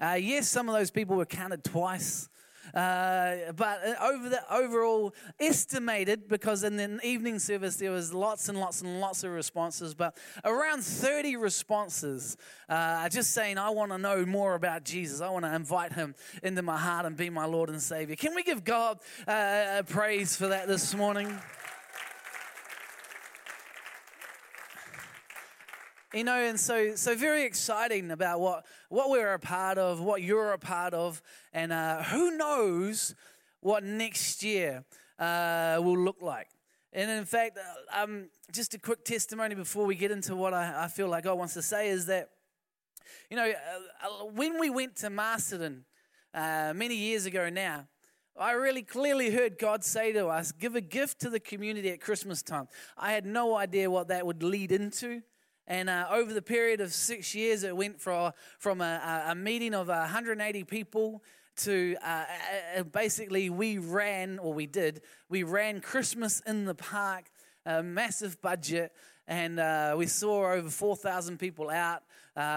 Yes, some of those people were counted twice. But over the overall estimated, because in the evening service there was lots and lots and lots of responses, but around 30 responses just saying, I want to know more about Jesus. I want to invite him into my heart and be my Lord and Savior. Can we give God praise for that this morning? You know, and so very exciting about what we're a part of, what you're a part of, and who knows what next year will look like. And in fact, just a quick testimony before we get into what I feel like God wants to say is that, you know, when we went to Masterton many years ago now, I really clearly heard God say to us, give a gift to the community at Christmas time. I had no idea what that would lead into. And over the period of 6 years, it went from a meeting of 180 people to basically we ran Christmas in the Park, a massive budget, and we saw over 4,000 people out,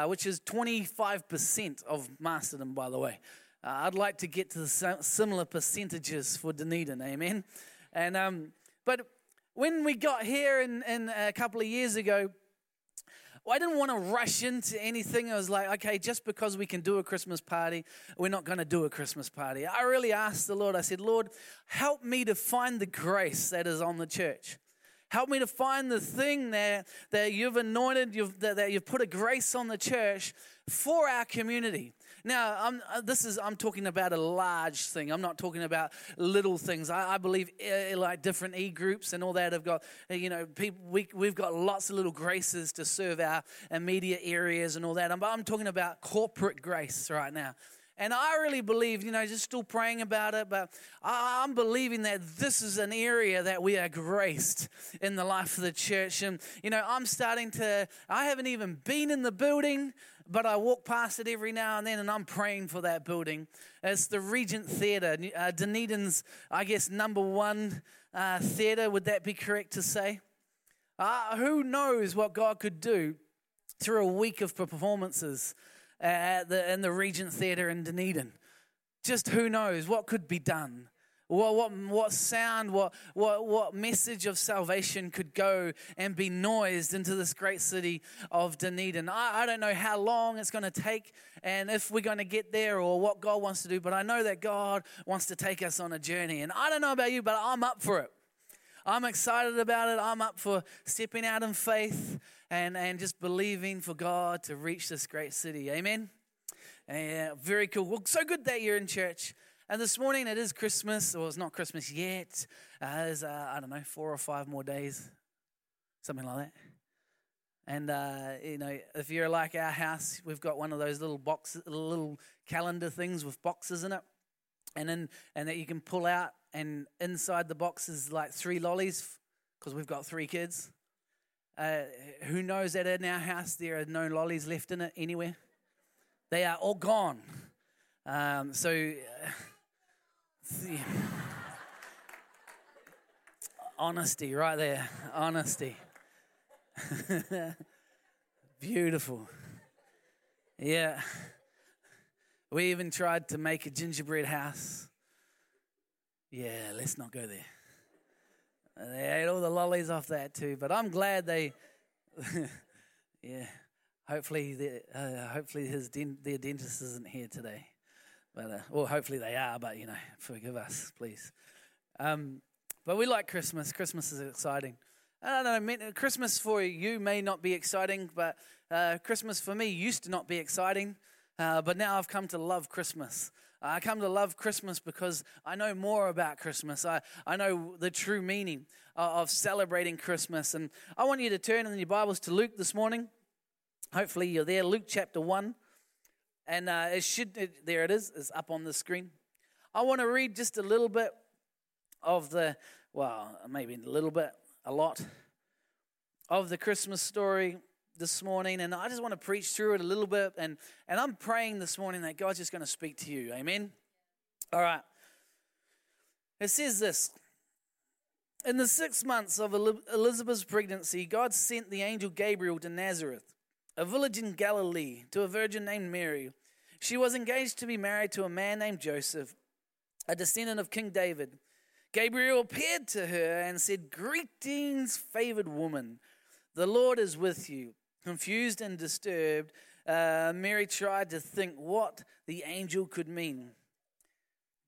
which is 25% of Masterton, by the way. I'd like to get to the similar percentages for Dunedin, amen? And but when we got here in a couple of years ago, I didn't want to rush into anything. I was like, okay, just because we can do a Christmas party, we're not going to do a Christmas party. I really asked the Lord, I said, Lord, help me to find the grace that is on the church. Help me to find the thing that you've anointed, that you've put a grace on the church for our community. Now, I'm talking about a large thing. I'm not talking about little things. I believe like different e-groups and all that have got, you know, people. We've got lots of little graces to serve our immediate areas and all that. But I'm talking about corporate grace right now. And I really believe, you know, just still praying about it, but I'm believing that this is an area that we are graced in the life of the church. And, you know, I haven't even been in the building, but I walk past it every now and then, and I'm praying for that building. It's the Regent Theatre, Dunedin's, I guess, number one theatre. Would that be correct to say? Who knows what God could do through a week of performances in the Regent Theatre in Dunedin. Just who knows what could be done. What sound, what message of salvation could go and be noised into this great city of Dunedin. I don't know how long it's going to take and if we're going to get there or what God wants to do, but I know that God wants to take us on a journey. And I don't know about you, but I'm up for it. I'm excited about it. I'm up for stepping out in faith and just believing for God to reach this great city. Amen? Yeah, very cool. Well, so good that you're in church. And this morning, it is Christmas, or it's not Christmas yet. There's, 4 or 5 more days, something like that. And, you know, if you're like our house, we've got one of those little boxes, little calendar things with boxes in it. And that you can pull out, and inside the box is like 3 lollies, because we've got 3 kids. Who knows that in our house, there are no lollies left in it anywhere. They are all gone. Honesty right there. Honesty. Beautiful. Yeah. We even tried to make a gingerbread house. Yeah, let's not go there. They ate all the lollies off that too, but I'm glad they... yeah. Hopefully their dentist isn't here today. But, well, hopefully they are, but, you know, forgive us, please. But we like Christmas. Christmas is exciting. I don't know, Christmas for you may not be exciting, but Christmas for me used to not be exciting. But now I've come to love Christmas. I come to love Christmas because I know more about Christmas. I know the true meaning of celebrating Christmas. And I want you to turn in your Bibles to Luke this morning. Hopefully you're there. Luke chapter 1. And there it is. It's up on the screen. I want to read just a little bit of a lot of the Christmas story this morning. And I just want to preach through it a little bit. And I'm praying this morning that God's just going to speak to you. Amen? All right. It says this. In the 6 months of Elizabeth's pregnancy, God sent the angel Gabriel to Nazareth, a village in Galilee, to a virgin named Mary, She was engaged to be married to a man named Joseph, a descendant of King David. Gabriel appeared to her and said, "Greetings, favored woman. The Lord is with you." Confused and disturbed, Mary tried to think what the angel could mean.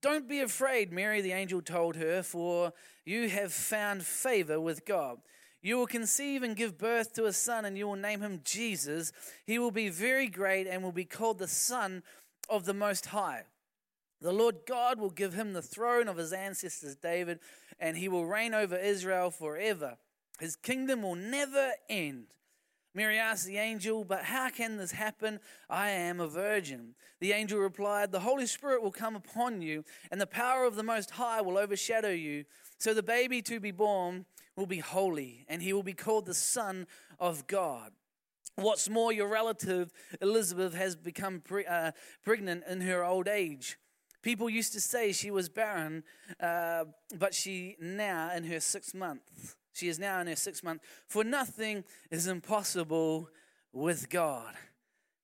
"Don't be afraid, Mary," the angel told her, "for you have found favor with God. You will conceive and give birth to a son, and you will name him Jesus. He will be very great and will be called the Son of the Most High. The Lord God will give him the throne of his ancestors David, and he will reign over Israel forever. His kingdom will never end." Mary asked the angel, "But how can this happen? I am a virgin." The angel replied, "The Holy Spirit will come upon you, and the power of the Most High will overshadow you. So the baby to be born will be holy, and he will be called the Son of God. What's more, your relative Elizabeth has become pregnant in her old age. People used to say she was barren, but she is now in her 6th month, for nothing is impossible with God."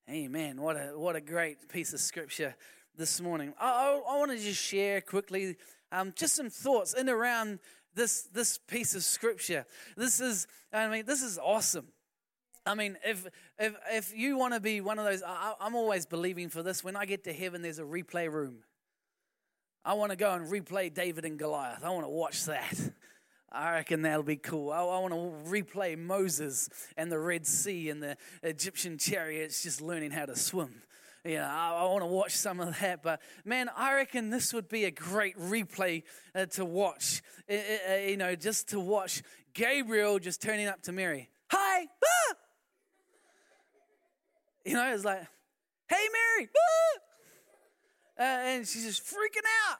Amen. What a great piece of scripture this morning. I want to just share quickly just some thoughts in around this piece of scripture. This is awesome. I mean, if you want to be one of those, I'm always believing for this. When I get to heaven, there's a replay room. I want to go and replay David and Goliath. I want to watch that. I reckon that'll be cool. I want to replay Moses and the Red Sea and the Egyptian chariots just learning how to swim. You know, I want to watch some of that. But, man, I reckon this would be a great replay to watch. You know, just to watch Gabriel just turning up to Mary. "Hi! Ah!" You know, it's like, "Hey, Mary!" Ah! And she's just freaking out.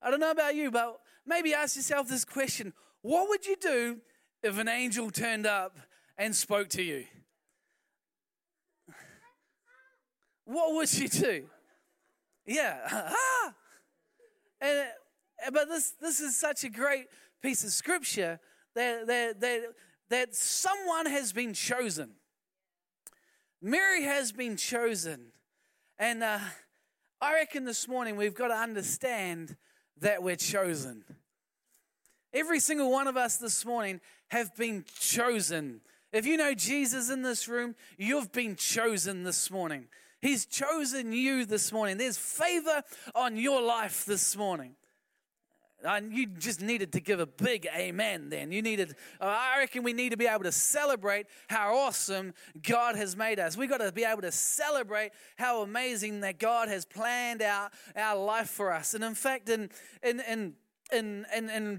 I don't know about you, but maybe ask yourself this question. What would you do if an angel turned up and spoke to you? What would you do? Yeah. But this is such a great piece of scripture that someone has been chosen. Mary has been chosen. And I reckon this morning we've got to understand that we're chosen. Every single one of us this morning have been chosen. If you know Jesus in this room, you've been chosen this morning. He's chosen you this morning. There's favor on your life this morning. And you just needed to give a big amen then. I reckon we need to be able to celebrate how awesome God has made us. We've got to be able to celebrate how amazing that God has planned out our life for us. And in fact, in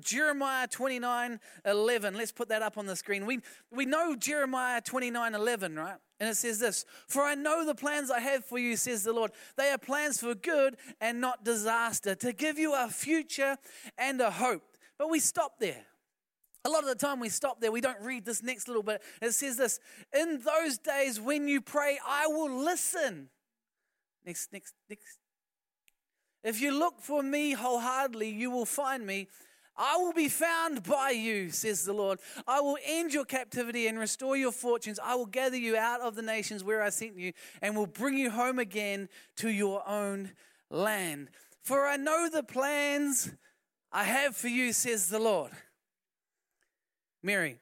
Jeremiah 29:11, let's put that up on the screen. We know Jeremiah 29:11, right? And it says this, "For I know the plans I have for you, says the Lord. They are plans for good and not disaster, to give you a future and a hope." But we stop there. A lot of the time we stop there. We don't read this next little bit. It says this, "In those days when you pray, I will listen." Next. "If you look for me wholeheartedly, you will find me. I will be found by you, says the Lord. I will end your captivity and restore your fortunes. I will gather you out of the nations where I sent you and will bring you home again to your own land. For I know the plans I have for you, says the Lord." Mary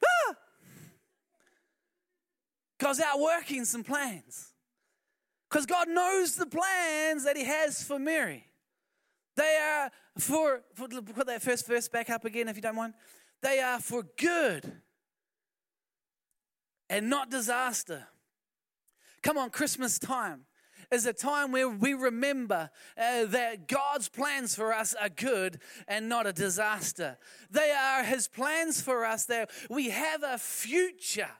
goes out working some plans, because God knows the plans that he has for Mary. They are for, put that first verse back up again if you don't mind. They are for good and not disaster. Come on, Christmas time is a time where we remember that God's plans for us are good and not a disaster. They are his plans for us, that we have a future.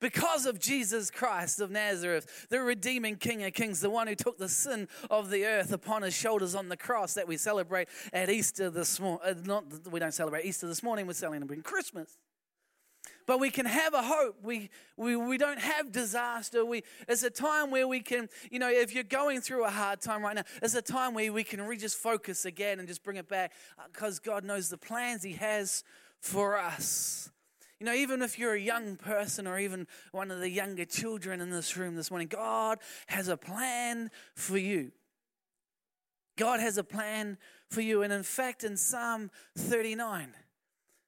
Because of Jesus Christ of Nazareth, the redeeming King of Kings, the one who took the sin of the earth upon his shoulders on the cross that we celebrate at Easter this morning. We don't celebrate Easter this morning, we're celebrating Christmas. But we can have a hope. We don't have disaster. It's a time where we can, you know, if you're going through a hard time right now, it's a time where we can just focus again and just bring it back, because God knows the plans he has for us. You know, even if you're a young person or even one of the younger children in this room this morning, God has a plan for you. God has a plan for you. And in fact, in Psalm 39,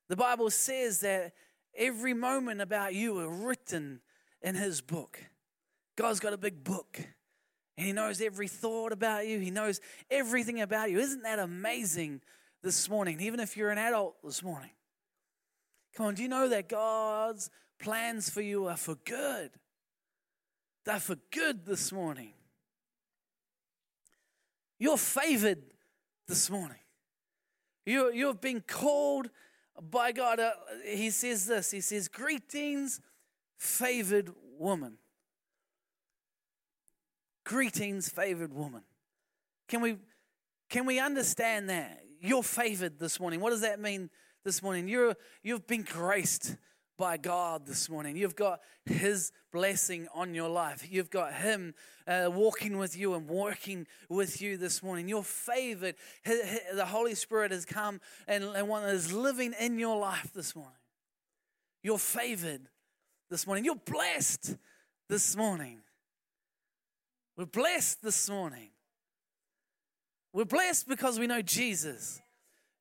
the Bible says that every moment about you are written in his book. God's got a big book, and he knows every thought about you. He knows everything about you. Isn't that amazing this morning, even if you're an adult this morning? Come on, do you know that God's plans for you are for good? They're for good this morning. You're favored this morning. You've been called by God. He says this, he says, greetings, favored woman. Greetings, favored woman. Can we understand that? You're favored this morning. What does that mean this morning? You've been graced by God this morning. You've got his blessing on your life. You've got him walking with you and working with you this morning. You're favored. The Holy Spirit has come and one is living in your life this morning. You're favored this morning. You're blessed this morning. We're blessed this morning. We're blessed because we know Jesus.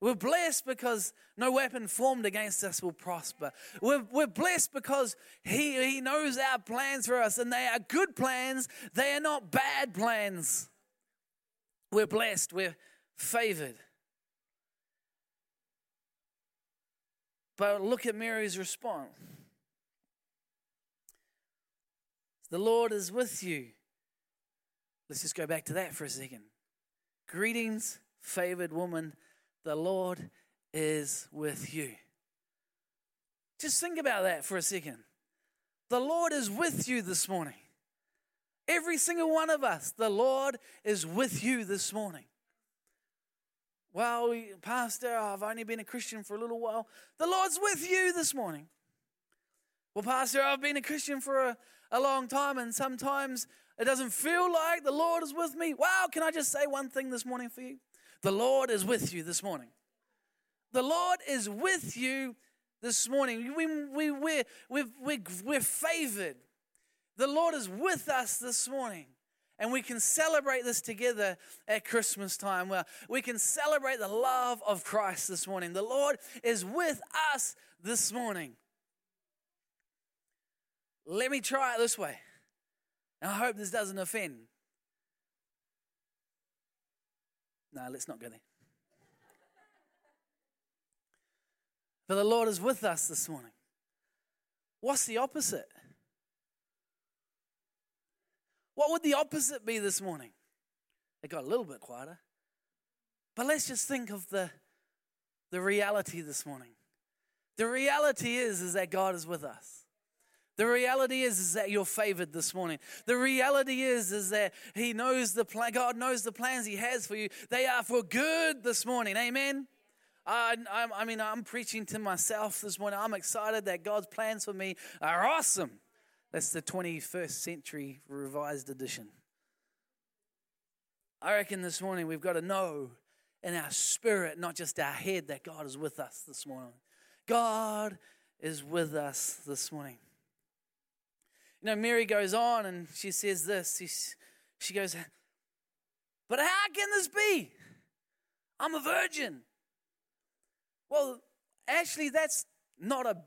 We're blessed because no weapon formed against us will prosper. We're blessed because he knows our plans for us, and they are good plans. They are not bad plans. We're blessed. We're favored. But look at Mary's response. The Lord is with you. Let's just go back to that for a second. Greetings, favored woman. The Lord is with you. Just think about that for a second. The Lord is with you this morning. Every single one of us, the Lord is with you this morning. Well, Pastor, I've only been a Christian for a little while. The Lord's with you this morning. Well, Pastor, I've been a Christian for a long time, and sometimes it doesn't feel like the Lord is with me. Wow, can I just say one thing this morning for you? The Lord is with you this morning. The Lord is with you this morning. We're favored. The Lord is with us this morning. And we can celebrate this together at Christmas time. Well, we can celebrate the love of Christ this morning. The Lord is with us this morning. Let me try it this way. And I hope this doesn't offend. No, let's not go there. But the Lord is with us this morning. What's the opposite? What would the opposite be this morning? It got a little bit quieter. But let's just think of the reality this morning. The reality is that God is with us. The reality is that you're favored this morning. The reality is that he knows the plan. God knows the plans he has for you. They are for good this morning. Amen. I'm preaching to myself this morning. I'm excited that God's plans for me are awesome. That's the 21st century revised edition. I reckon this morning we've got to know in our spirit, not just our head, that God is with us this morning. God is with us this morning. You know, Mary goes on and she says this. She goes, but how can this be? I'm a virgin. Well, actually, that's not a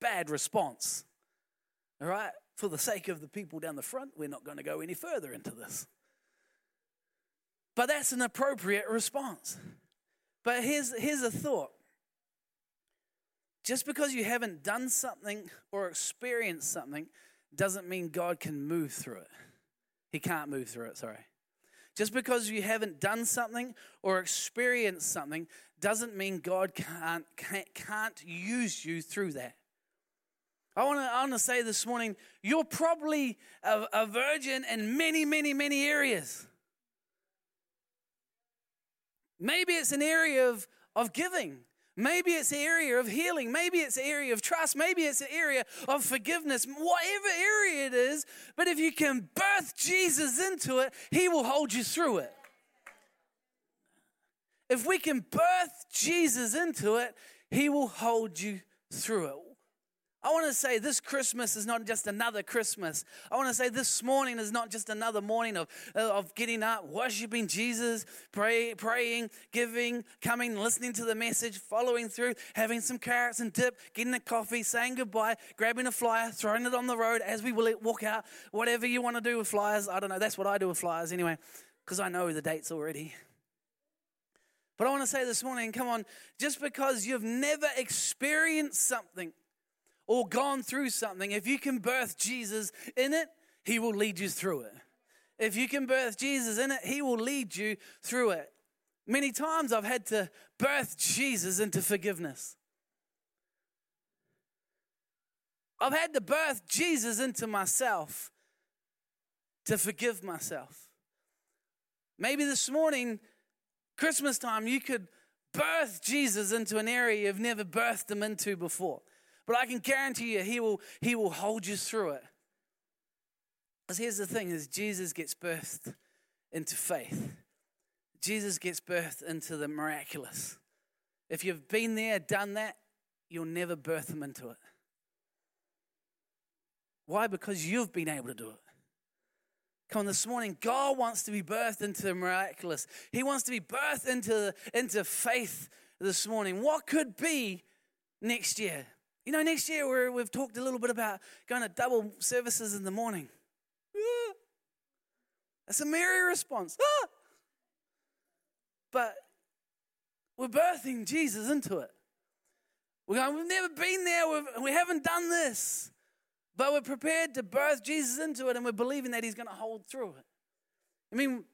bad response. All right? For the sake of the people down the front, we're not going to go any further into this. But that's an appropriate response. But here's a thought. Just because you haven't done something or experienced something doesn't mean God can move through it. He can't move through it, sorry. Just because you haven't done something or experienced something doesn't mean God can't use you through that. I want to say this morning, you're probably a virgin in many, many, many areas. Maybe it's an area of giving. Maybe it's an area of healing. Maybe it's an area of trust. Maybe it's an area of forgiveness. Whatever area it is, but if you can birth Jesus into it, he will hold you through it. If we can birth Jesus into it, he will hold you through it. I want to say this Christmas is not just another Christmas. I want to say this morning is not just another morning of getting up, worshiping Jesus, praying, giving, coming, listening to the message, following through, having some carrots and dip, getting a coffee, saying goodbye, grabbing a flyer, throwing it on the road as we walk out, whatever you want to do with flyers. I don't know. That's what I do with flyers anyway, because I know the dates already. But I want to say this morning, come on, just because you've never experienced something, or gone through something, if you can birth Jesus in it, he will lead you through it. If you can birth Jesus in it, he will lead you through it. Many times I've had to birth Jesus into forgiveness. I've had to birth Jesus into myself to forgive myself. Maybe this morning, Christmas time, you could birth Jesus into an area you've never birthed him into before. But I can guarantee you, he will hold you through it. Because here's the thing, is Jesus gets birthed into faith. Jesus gets birthed into the miraculous. If you've been there, done that, you'll never birth him into it. Why? Because you've been able to do it. Come on, this morning, God wants to be birthed into the miraculous. He wants to be birthed into faith this morning. What could be next year? You know, next year we've talked a little bit about going to double services in the morning. Ah. That's a merry response. Ah. But we're birthing Jesus into it. We're going, we've never been there, we haven't done this. But we're prepared to birth Jesus into it, and we're believing that he's going to hold through it. I mean,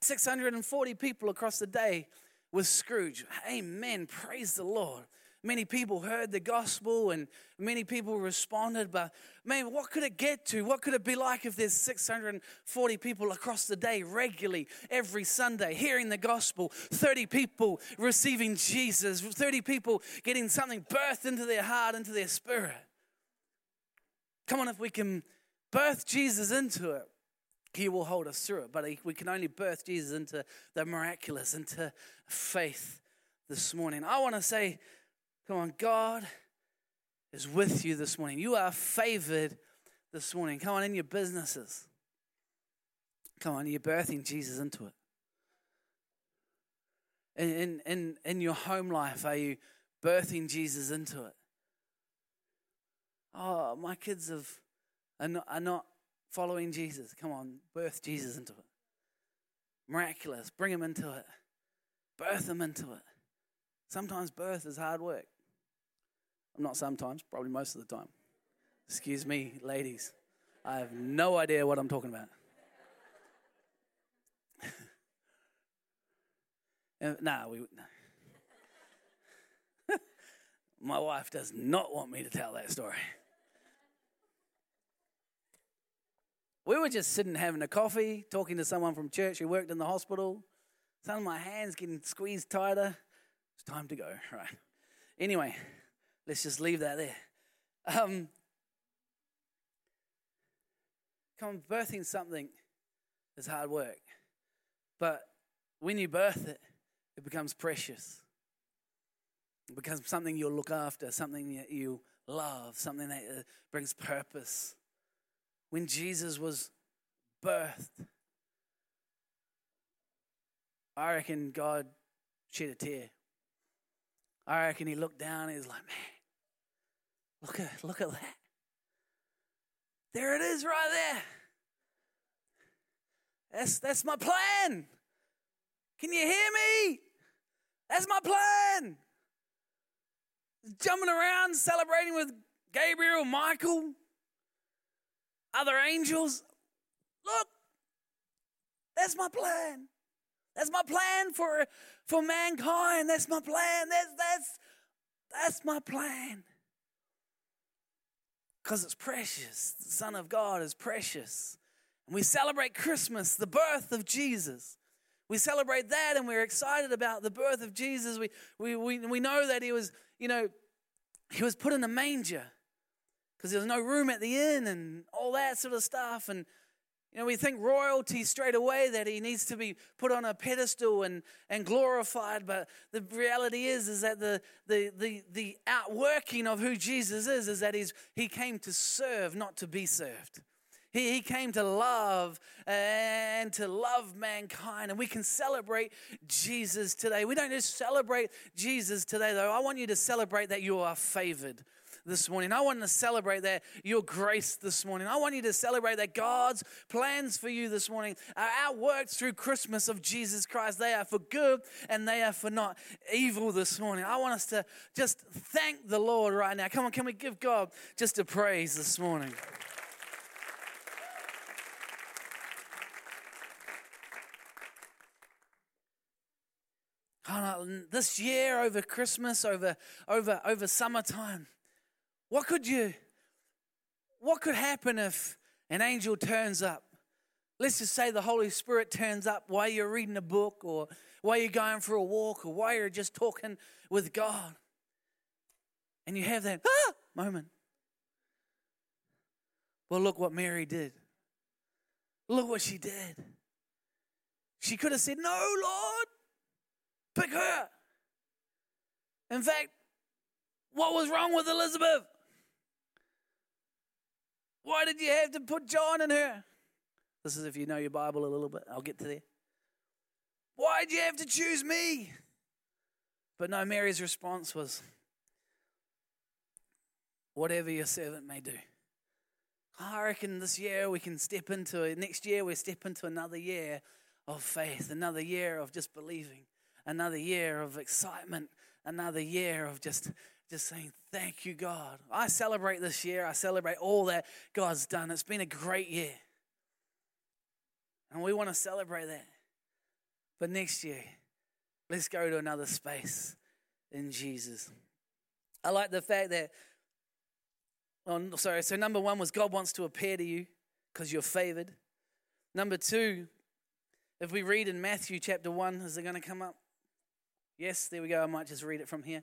640 people across the day with Scrooge. Amen, praise the Lord. Many people heard the gospel and many people responded, but man, what could it get to? What could it be like if there's 640 people across the day regularly, every Sunday, hearing the gospel, 30 people receiving Jesus, 30 people getting something birthed into their heart, into their spirit? Come on, if we can birth Jesus into it, he will hold us through it, but we can only birth Jesus into the miraculous, into faith this morning. I want to say, come on, God is with you this morning. You are favored this morning. Come on, in your businesses. Come on, you're birthing Jesus into it. In your home life, are you birthing Jesus into it? Oh, my kids are not following Jesus. Come on, birth Jesus into it. Miraculous, bring him into it. Birth him into it. Sometimes birth is hard work. Not sometimes, probably most of the time. Excuse me, ladies. I have no idea what I'm talking about. No. My wife does not want me to tell that story. We were just sitting having a coffee, talking to someone from church who worked in the hospital. Some of my hands getting squeezed tighter. It's time to go, right? Anyway, let's just leave that there. Come on, birthing something is hard work. But when you birth it, it becomes precious. It becomes something you'll look after, something that you love, something that brings purpose. When Jesus was birthed, I reckon God shed a tear. I reckon he looked down and he's like, man, look at that. There it is right there. That's my plan. Can you hear me? That's my plan. Jumping around, celebrating with Gabriel, Michael, other angels. Look, that's my plan. That's my plan for mankind. That's my plan. That's my plan. Because it's precious. The Son of God is precious. And we celebrate Christmas, the birth of Jesus. We celebrate that and we're excited about the birth of Jesus. We know that he was put in a manger because there was no room at the inn and all that sort of stuff. And You know, we think royalty straight away that he needs to be put on a pedestal and glorified, but the reality is that the outworking of who Jesus is that he came to serve, not to be served. He came to love and to love mankind, and we can celebrate Jesus today. We don't just celebrate Jesus today, though. I want you to celebrate that you are favored this morning. I want to celebrate that your grace this morning. I want you to celebrate that God's plans for you this morning are outworked through Christmas of Jesus Christ. They are for good and they are for not evil this morning. I want us to just thank the Lord right now. Come on, can we give God just a praise this morning? This year, over Christmas, over summertime, what could happen if an angel turns up? Let's just say the Holy Spirit turns up while you're reading a book or while you're going for a walk or while you're just talking with God. And you have that moment. Well, look what Mary did. Look what she did. She could have said, "No, Lord, pick her." In fact, what was wrong with Elizabeth? Why did you have to put John in her? This is if you know your Bible a little bit. I'll get to there. Why did you have to choose me? But no, Mary's response was, "Whatever your servant may do." I reckon this year we can step into it. Next year we step into another year of faith, another year of just believing, another year of excitement, another year of just saying, thank you, God. I celebrate this year. I celebrate all that God's done. It's been a great year. And we want to celebrate that. But next year, let's go to another space in Jesus. I like the fact that, so number one was God wants to appear to you because you're favored. Number two, if we read in Matthew chapter 1, is it going to come up? Yes, there we go. I might just read it from here.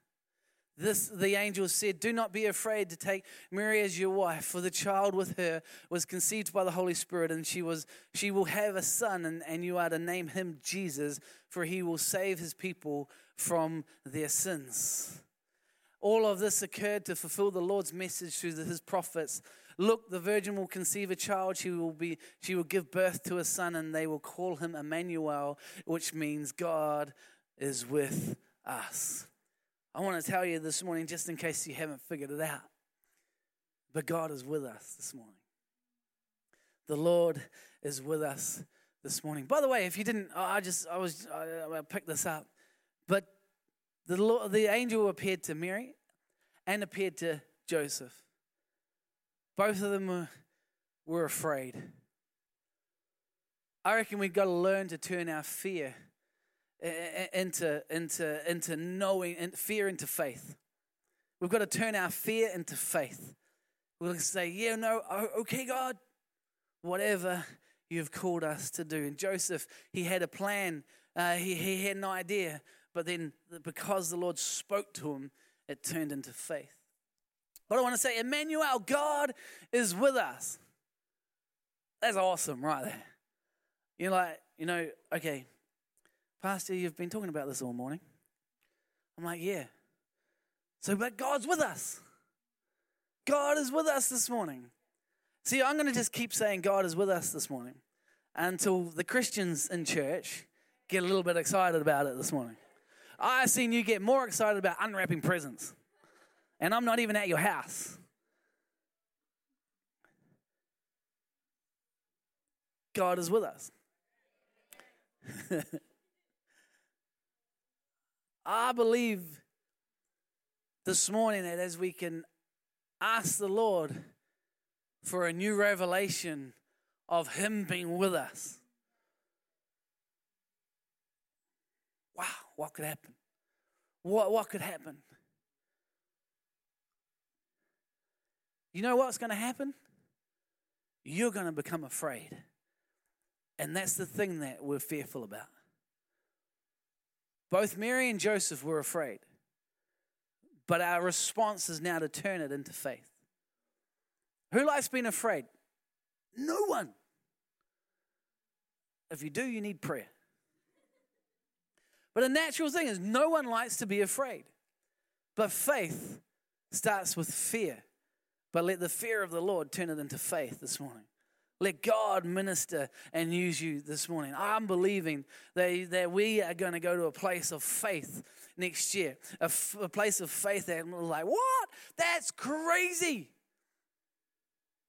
the angel said, "do not be afraid to take Mary as your wife, for the child with her was conceived by the Holy Spirit, and she will have a son, and you are to name him Jesus, for he will save his people from their sins." All of this occurred to fulfill the Lord's message through his prophets. "Look, the virgin will conceive a child. She will give birth to a son, and they will call him Emmanuel," which means God is with us. I want to tell you this morning, just in case you haven't figured it out, but God is with us this morning. The Lord is with us this morning. By the way, if you didn't, I picked this up, but the angel appeared to Mary and appeared to Joseph. Both of them were afraid. I reckon we've got to learn to turn our fear into knowing, and fear into faith. We've got to turn our fear into faith. We'll say, yeah, no, okay, God, whatever you've called us to do. And Joseph, he had a plan. He had an idea. But then because the Lord spoke to him, it turned into faith. But I want to say, Emmanuel, God is with us. That's awesome right there. You're like, okay, Pastor, you've been talking about this all morning. I'm like, yeah. But God's with us. God is with us this morning. See, I'm going to just keep saying God is with us this morning until the Christians in church get a little bit excited about it this morning. I've seen you get more excited about unwrapping presents. And I'm not even at your house. God is with us. I believe this morning that as we can ask the Lord for a new revelation of Him being with us, what could happen? What could happen? You know what's going to happen? You're going to become afraid. And that's the thing that we're fearful about. Both Mary and Joseph were afraid. But our response is now to turn it into faith. Who likes being afraid? No one. If you do, you need prayer. But a natural thing is no one likes to be afraid. But faith starts with fear. But let the fear of the Lord turn it into faith this morning. Let God minister and use you this morning. I'm believing that we are going to go to a place of faith next year. A place of faith that we're like, what? That's crazy.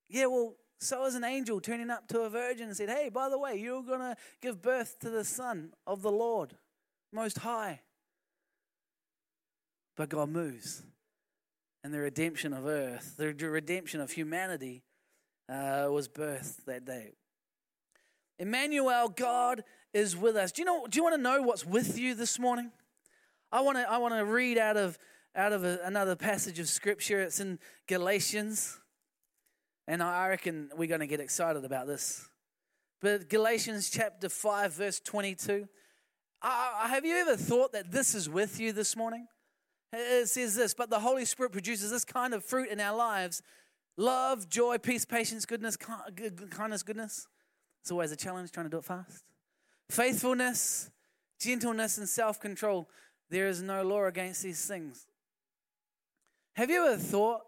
Yeah, well, so is an angel turning up to a virgin and said, hey, by the way, you're going to give birth to the Son of the Lord Most High. But God moves. And the redemption of earth, the redemption of humanity was birthed that day. Emmanuel, God is with us. Do you want to know what's with you this morning? I want to read out of another passage of Scripture. It's in Galatians. And I reckon we're going to get excited about this. But Galatians chapter 5, verse 22. Have you ever thought that this is with you this morning? It says this, but the Holy Spirit produces this kind of fruit in our lives. Love, joy, peace, patience, goodness, kindness, goodness. It's always a challenge trying to do it fast. Faithfulness, gentleness, and self-control. There is no law against these things. Have you ever thought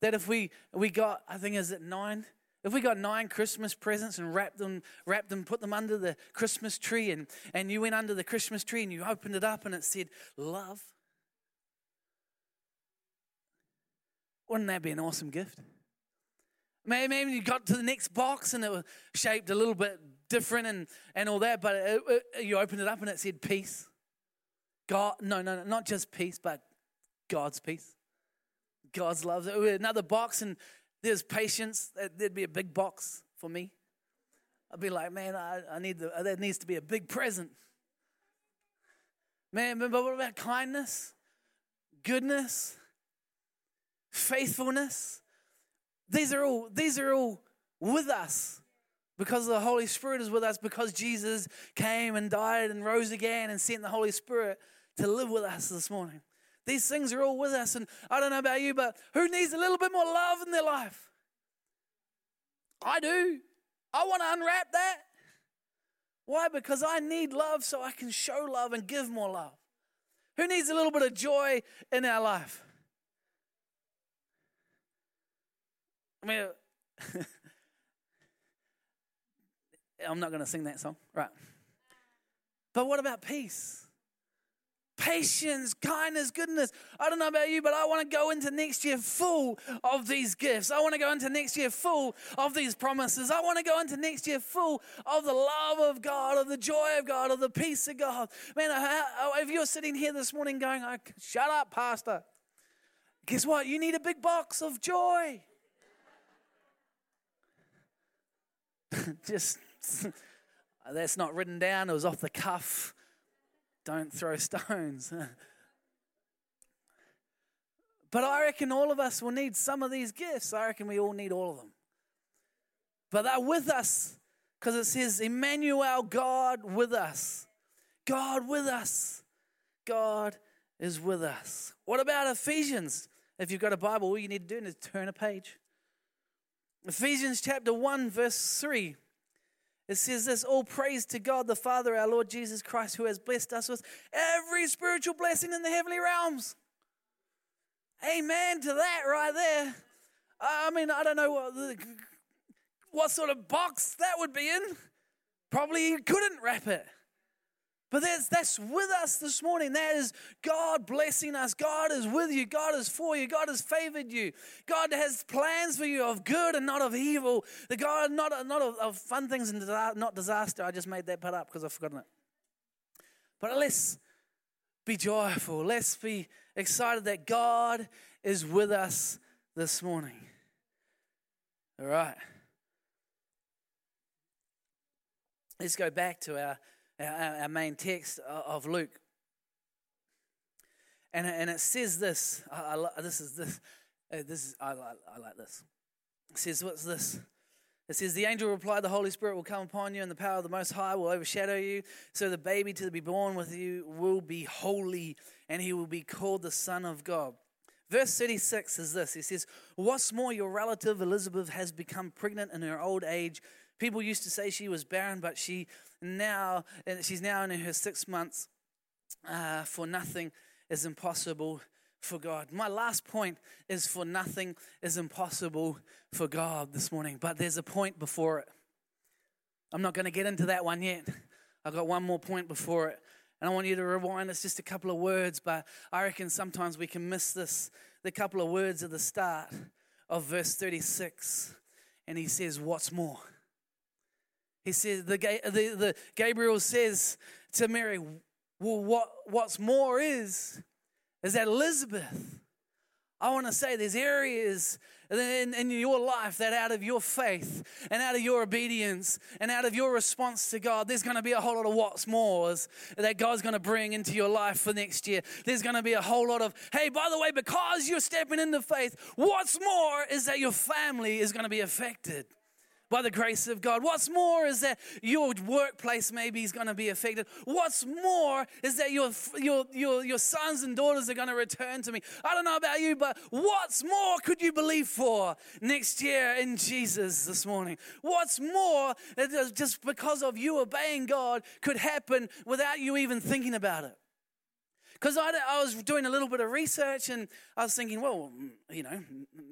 that if we got, I think, is it 9? If we got 9 Christmas presents and wrapped them, put them under the Christmas tree, and you went under the Christmas tree and you opened it up and it said, love. Wouldn't that be an awesome gift? Maybe you got to the next box and it was shaped a little bit different and all that, but you opened it up and it said peace. God, no, not just peace, but God's peace. God's love. Another box and there's patience. There'd be a big box for me. I'd be like, man, I need there needs to be a big present. Man, but what about kindness, goodness, faithfulness? These are all with us because the Holy Spirit is with us, because Jesus came and died and rose again and sent the Holy Spirit to live with us this morning. These things are all with us, and I don't know about you, but who needs a little bit more love in their life? I do. I want to unwrap that. Why? Because I need love so I can show love and give more love. Who needs a little bit of joy in our life? I mean, I'm not going to sing that song, right? But what about peace? Patience, kindness, goodness. I don't know about you, but I want to go into next year full of these gifts. I want to go into next year full of these promises. I want to go into next year full of the love of God, of the joy of God, of the peace of God. Man, if you're sitting here this morning going, oh, shut up, Pastor. Guess what? You need a big box of joy. Just, that's not written down. It was off the cuff. Don't throw stones. But I reckon all of us will need some of these gifts. I reckon we all need all of them. But they're with us because it says, Emmanuel, God with us. God with us. God is with us. What about Ephesians? If you've got a Bible, all you need to do is turn a page. Ephesians chapter 1, verse 3. It says this, all praise to God the Father, our Lord Jesus Christ, who has blessed us with every spiritual blessing in the heavenly realms. Amen to that right there. I mean, I don't know what sort of box that would be in. Probably you couldn't wrap it. But that's with us this morning. That is God blessing us. God is with you. God is for you. God has favored you. God has plans for you of good and not of evil. The God not of fun things and not disaster. I just made that part up because I've forgotten it. But let's be joyful. Let's be excited that God is with us this morning. All right. Let's go back to our main text of Luke. And it says this. I like this. It says, what's this? It says, the angel replied, the Holy Spirit will come upon you, and the power of the Most High will overshadow you. So the baby to be born with you will be holy, and he will be called the Son of God. Verse 36 is this. He says, what's more, your relative Elizabeth has become pregnant in her old age. People used to say she was barren, but she's now in her 6 months. For nothing is impossible for God. My last point is, for nothing is impossible for God this morning, but there's a point before it. I'm not going to get into that one yet. I've got one more point before it, and I want you to rewind. It's just a couple of words, but I reckon sometimes we can miss this, the couple of words at the start of verse 36, and he says, what's more? He says, the Gabriel says to Mary, well, what's more is that Elizabeth, I want to say there's areas in your life that out of your faith and out of your obedience and out of your response to God, there's going to be a whole lot of what's mores that God's going to bring into your life for next year. There's going to be a whole lot of, hey, by the way, because you're stepping into faith, what's more is that your family is going to be affected by the grace of God. What's more is that your workplace maybe is going to be affected. What's more is that your sons and daughters are going to return to me. I don't know about you, but what's more could you believe for next year in Jesus this morning? What's more, just because of you obeying God, could happen without you even thinking about it? Because I was doing a little bit of research, and I was thinking, well, you know,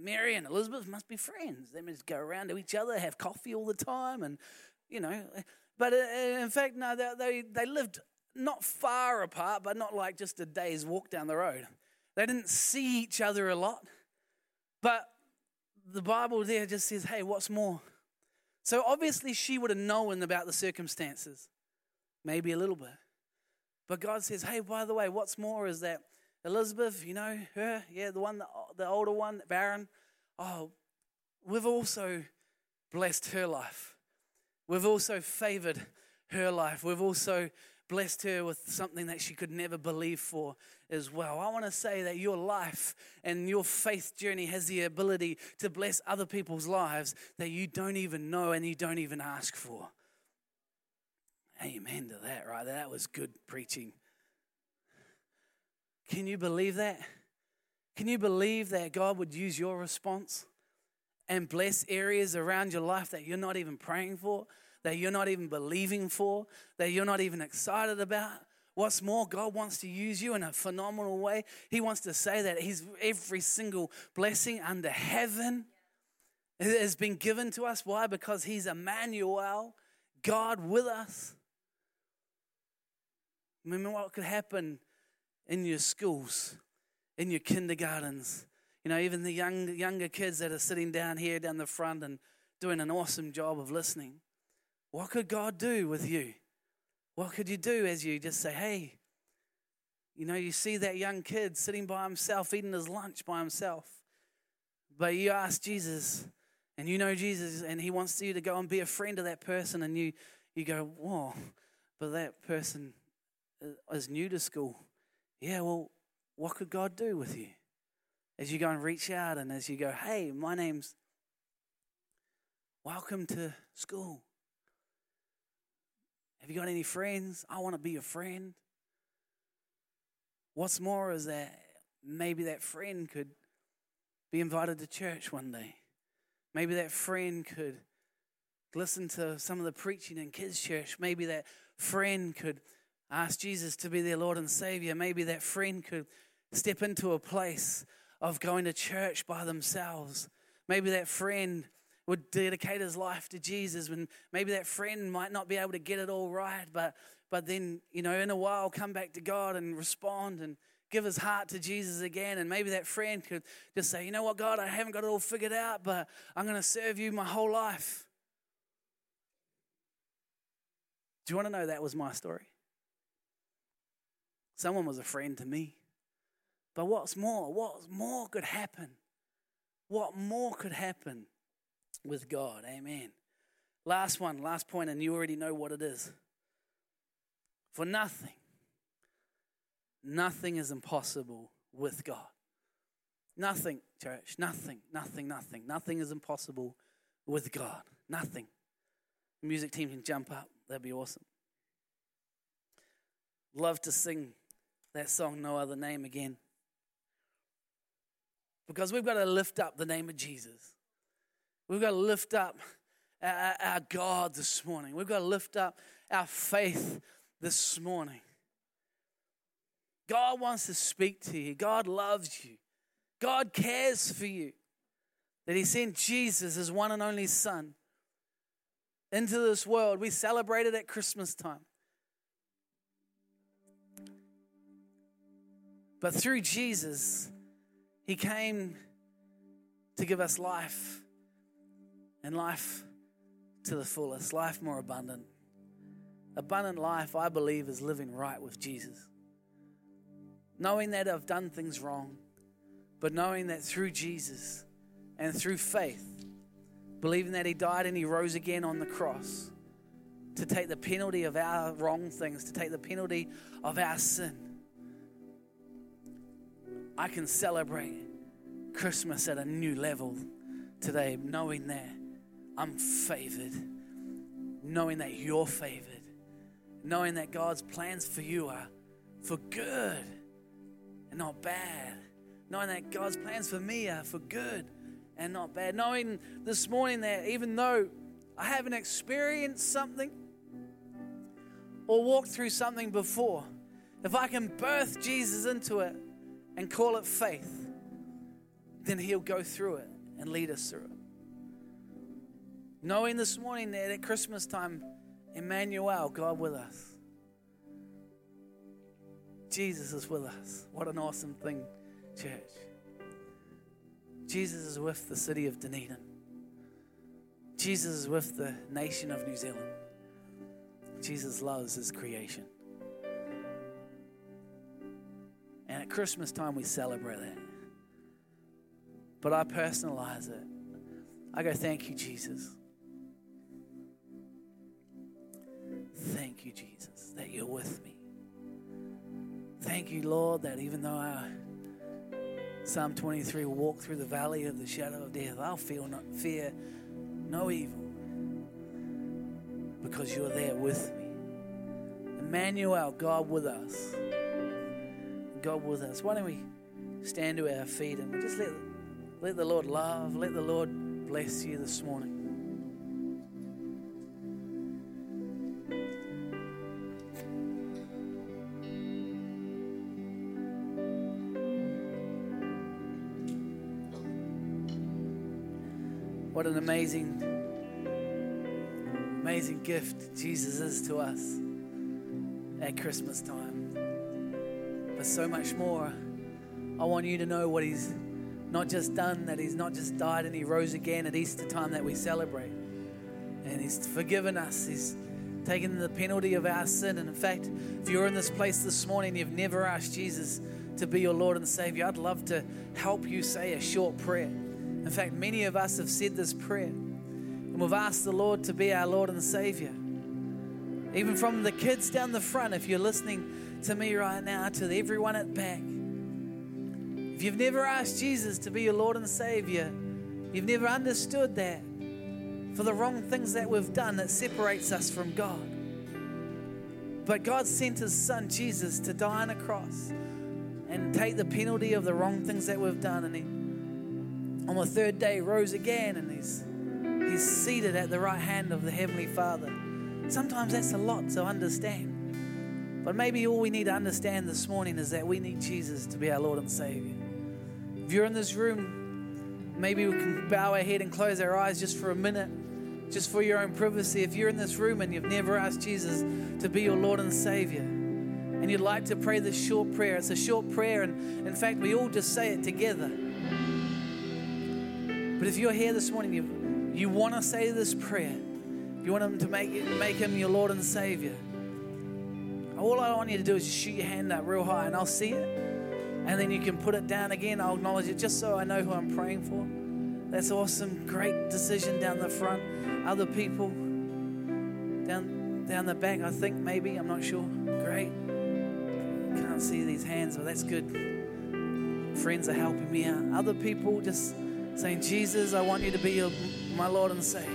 Mary and Elizabeth must be friends. They must go around to each other, have coffee all the time, and, you know. But in fact, no, they lived not far apart, but not like just a day's walk down the road. They didn't see each other a lot. But the Bible there just says, hey, what's more? So obviously she would have known about the circumstances, maybe a little bit. But God says, hey, by the way, what's more is that Elizabeth, you know, her, yeah, the one, the older one, barren, oh, we've also blessed her life. We've also favored her life. We've also blessed her with something that she could never believe for as well. I want to say that your life and your faith journey has the ability to bless other people's lives that you don't even know and you don't even ask for. Amen to that, right? That was good preaching. Can you believe that? Can you believe that God would use your response and bless areas around your life that you're not even praying for, that you're not even believing for, that you're not even excited about? What's more, God wants to use you in a phenomenal way. He wants to say that He's every single blessing under heaven has been given to us. Why? Because He's Emmanuel, God with us. Remember what could happen in your schools, in your kindergartens. You know, even the younger kids that are sitting down here, down the front, and doing an awesome job of listening. What could God do with you? What could you do as you just say, hey, you know, you see that young kid sitting by himself, eating his lunch by himself. But you ask Jesus, and you know Jesus, and He wants you to go and be a friend of that person, and you go, whoa, but that person is new to school. Yeah, well, what could God do with you? As you go and reach out, and as you go, hey, my name's, welcome to school. Have you got any friends? I want to be your friend. What's more is that maybe that friend could be invited to church one day. Maybe that friend could listen to some of the preaching in kids' church. Maybe that friend could ask Jesus to be their Lord and Savior. Maybe that friend could step into a place of going to church by themselves. Maybe that friend would dedicate his life to Jesus. And maybe that friend might not be able to get it all right, but then, you know, in a while come back to God and respond and give his heart to Jesus again. And maybe that friend could just say, you know what, God, I haven't got it all figured out, but I'm going to serve you my whole life. Do you want to know that was my story? Someone was a friend to me. But what's more? What more could happen? What more could happen with God? Amen. Last one, last point, and you already know what it is. For nothing. Nothing is impossible with God. Nothing, church, nothing. Nothing is impossible with God. Nothing. The music team can jump up. That'd be awesome. Love to sing that song, No Other Name, again. Because we've got to lift up the name of Jesus. We've got to lift up our God this morning. We've got to lift up our faith this morning. God wants to speak to you. God loves you. God cares for you. That he sent Jesus, his one and only son, into this world. We celebrate it at Christmas time. But through Jesus, he came to give us life, and life to the fullest, life more abundant. Abundant life, I believe, is living right with Jesus. Knowing that I've done things wrong, but knowing that through Jesus and through faith, believing that he died and he rose again on the cross to take the penalty of our wrong things, to take the penalty of our sin, I can celebrate Christmas at a new level today, knowing that I'm favored, knowing that you're favored, knowing that God's plans for you are for good and not bad, knowing that God's plans for me are for good and not bad, knowing this morning that even though I haven't experienced something or walked through something before, if I can birth Jesus into it and call it faith, then he'll go through it and lead us through it. Knowing this morning that at Christmas time, Emmanuel, God with us. Jesus is with us. What an awesome thing, church. Jesus is with the city of Dunedin. Jesus is with the nation of New Zealand. Jesus loves his creation. And at Christmas time, we celebrate that. But I personalize it. I go, thank you, Jesus. Thank you, Jesus, that you're with me. Thank you, Lord, that even though I, Psalm 23, walk through the valley of the shadow of death, I'll fear no evil because you're there with me. Emmanuel, God with us. God with us. Why don't we stand to our feet and just let the Lord love, let the Lord bless you this morning. What an amazing, amazing gift Jesus is to us at Christmas time. But so much more, I want you to know what he's not just done, that he's not just died and he rose again at Easter time that we celebrate. And he's forgiven us. He's taken the penalty of our sin. And in fact, if you're in this place this morning and you've never asked Jesus to be your Lord and Savior, I'd love to help you say a short prayer. In fact, many of us have said this prayer. And we've asked the Lord to be our Lord and Savior. Even from the kids down the front, if you're listening to me right now, to everyone at back. If you've never asked Jesus to be your Lord and Savior, you've never understood that for the wrong things that we've done that separates us from God. But God sent his son Jesus to die on a cross and take the penalty of the wrong things that we've done. And he, on the third day, rose again, and he's seated at the right hand of the Heavenly Father. Sometimes that's a lot to understand. But maybe all we need to understand this morning is that we need Jesus to be our Lord and Savior. If you're in this room, maybe we can bow our head and close our eyes just for a minute, just for your own privacy. If you're in this room and you've never asked Jesus to be your Lord and Savior, and you'd like to pray this short prayer, it's a short prayer, and in fact, we all just say it together. But if you're here this morning, you want to say this prayer, you want him to make him your Lord and Savior, all I want you to do is just shoot your hand up real high and I'll see it. And then you can put it down again. I'll acknowledge it just so I know who I'm praying for. That's awesome. Great decision down the front. Other people down the back, I think maybe. I'm not sure. Great. Can't see these hands, but that's good. Friends are helping me out. Other people just saying, Jesus, I want you to be my Lord and Savior.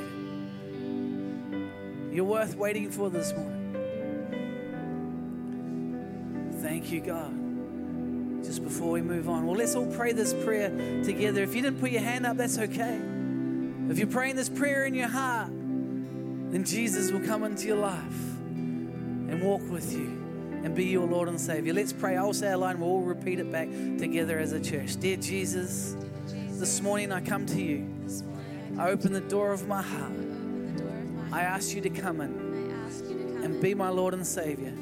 You're worth waiting for this morning. Thank you, God. Just before we move on, well, let's all pray this prayer together. If you didn't put your hand up, that's okay. If you're praying this prayer in your heart, then Jesus will come into your life and walk with you and be your Lord and Savior. Let's pray. I'll say a line. We'll all repeat it back together as a church. Dear Jesus, this morning I come to you. I open the door of my heart. I ask you to come in and be my Lord and Savior.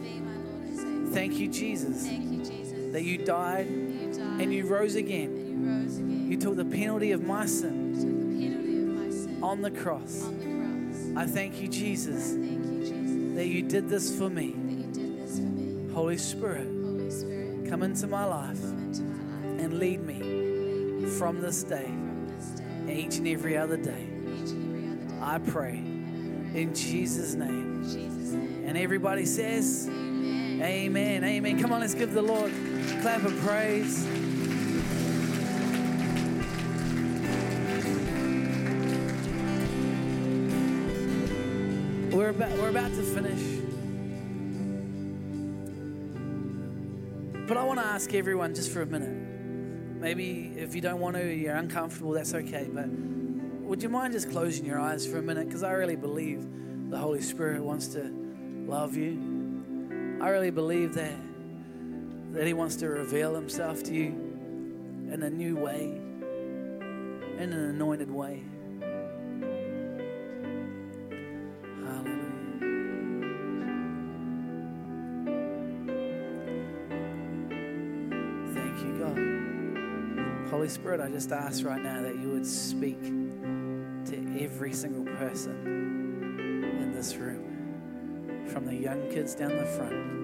Thank you, Jesus, that you died and you rose again. You took the penalty of my sin on the cross. I thank you, Jesus, that you did this for me. Holy Spirit, come into my life and lead me from this day and each and every other day. I pray in Jesus' name. And everybody says, amen. Amen. Amen. Come on, let's give the Lord a clap of praise. We're about to finish. But I want to ask everyone just for a minute. Maybe if you don't want to, you're uncomfortable, that's okay. But would you mind just closing your eyes for a minute? Because I really believe the Holy Spirit wants to love you. I really believe that He wants to reveal Himself to you in a new way, in an anointed way. Hallelujah. Thank you, God. Holy Spirit, I just ask right now that you would speak to every single person in this room, from the young kids down the front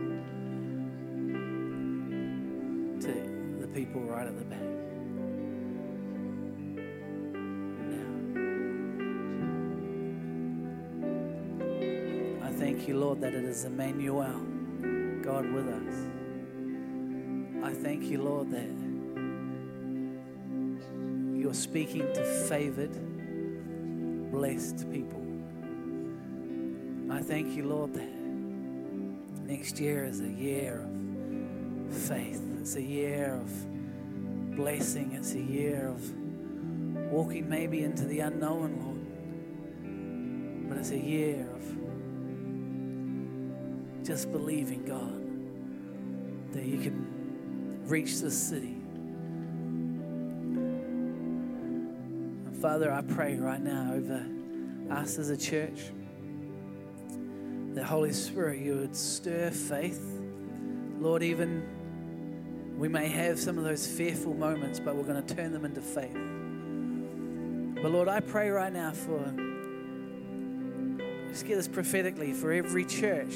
to the people right at the back. Now, I thank you, Lord, that it is Emmanuel, God with us. I thank you, Lord, that you're speaking to favored, blessed people. I thank you, Lord, that next year is a year of faith. It's a year of blessing. It's a year of walking maybe into the unknown, Lord. But it's a year of just believing, God, that you can reach this city. Father, I pray right now over us as a church that, Holy Spirit, you would stir faith. Lord, even we may have some of those fearful moments, but we're going to turn them into faith. But Lord, I pray right now let's get this prophetically, for every church,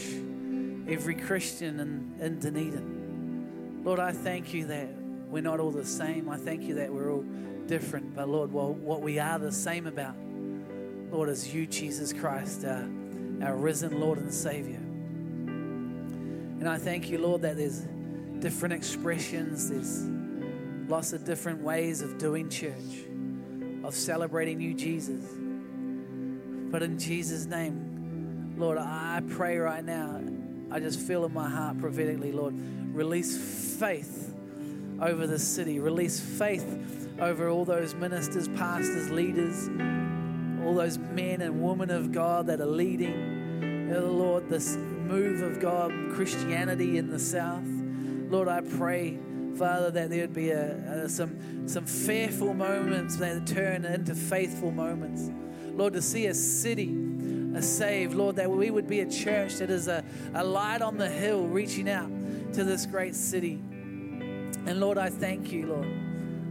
every Christian in Dunedin. Lord, I thank you that we're not all the same. I thank you that we're all different, but Lord, what we are the same about, Lord, is you, Jesus Christ, our risen Lord and Savior. And I thank you, Lord, that there's different expressions, there's lots of different ways of doing church, of celebrating you, Jesus. But in Jesus' name, Lord, I pray right now, I just feel in my heart prophetically, Lord, release faith over this city, release faith over all those ministers, pastors, leaders, all those men and women of God that are leading. Oh Lord, this move of God, Christianity in the South. Lord, I pray, Father, that there would be some fearful moments that turn into faithful moments. Lord, to see a city saved. Lord, that we would be a church that is a light on the hill, reaching out to this great city. And Lord, I thank you, Lord.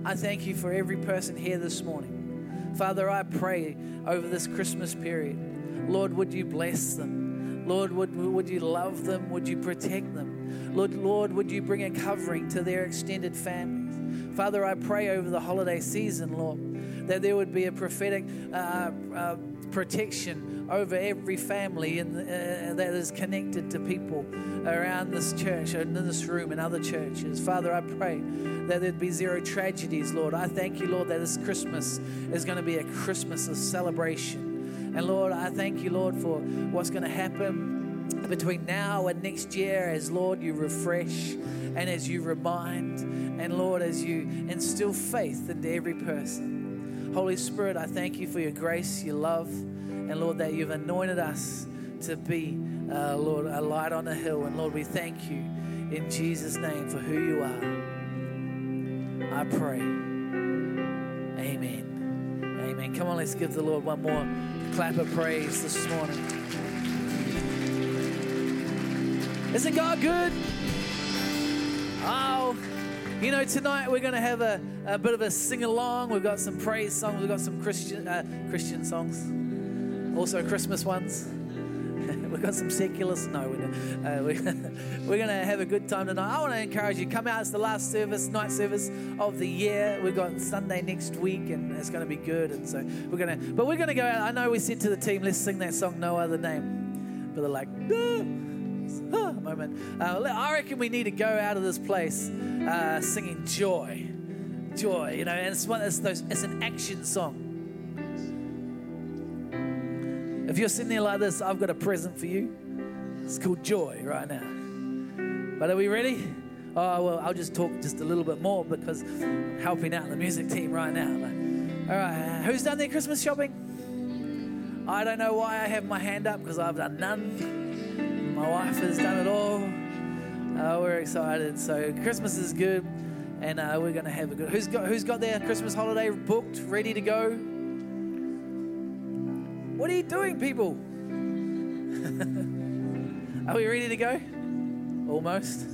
I thank you for every person here this morning. Father, I pray over this Christmas period. Lord, would you bless them? Lord, would you love them? Would you protect them? Lord, would you bring a covering to their extended families? Father, I pray over the holiday season, Lord, that there would be a prophetic protection over every family in that is connected to people around this church and in this room and other churches. Father, I pray that there'd be zero tragedies, Lord. I thank you, Lord, that this Christmas is going to be a Christmas of celebration. And Lord, I thank you, Lord, for what's going to happen between now and next year as, Lord, you refresh and as you remind and, Lord, as you instill faith into every person. Holy Spirit, I thank you for your grace, your love, and Lord, that you've anointed us to be, Lord, a light on a hill. And Lord, we thank you in Jesus' name for who you are. I pray. Amen. Amen. Come on, let's give the Lord one more clap of praise this morning. Isn't God good? Oh, you know, tonight we're going to have a bit of a sing-along. We've got some praise songs. We've got some Christian songs, also Christmas ones. We've got some secular. No, we're going to have a good time tonight. I want to encourage you, come out. It's the last service, night service of the year. We've got Sunday next week, and it's going to be good. And so we're going to go out. I know we said to the team, let's sing that song, No Other Name. But they're like, moment. I reckon we need to go out of this place singing joy, you know, and it's an action song. If you're sitting there like this, I've got a present for you. It's called joy right now. But are we ready? Oh, well, I'll just talk just a little bit more because I'm helping out the music team right now. Like, all right, who's done their Christmas shopping? I don't know why I have my hand up because I've done none. My wife has done it all. We're excited. So Christmas is good, and we're going to have a good. Who's got their Christmas holiday booked, ready to go? What are you doing, people? Are we ready to go? Almost.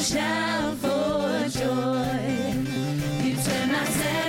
Shout for joy. You turn my